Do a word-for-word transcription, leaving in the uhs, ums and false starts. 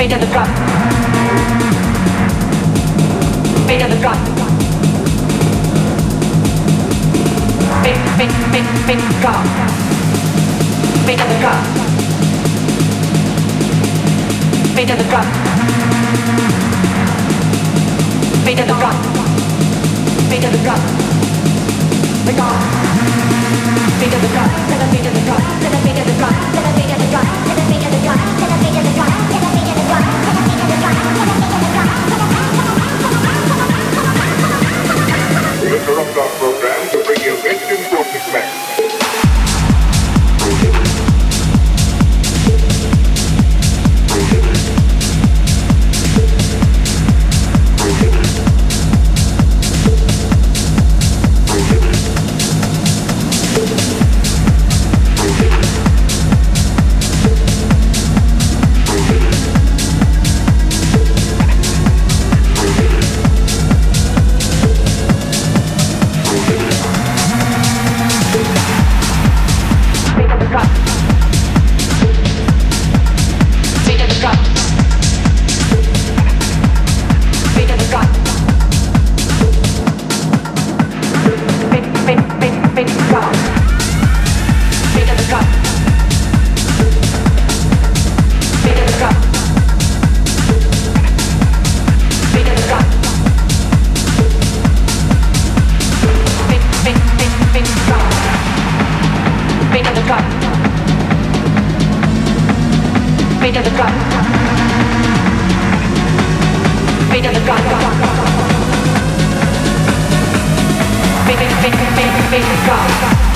Beat of the drum. Beat of the drum. Beat, beat, beat, beat the drum. Beat of the drum. Beat of the drum. Beat of the drum. Beat of the drum. The drum. Beat of the drum. Then I beat of the drum. Then I beat of the drum. Then I beat of the drum. Then I beat of the drum. Then I beat of the drum. We interrupt our program to bring you rich and important facts. Big, big, big, big, big,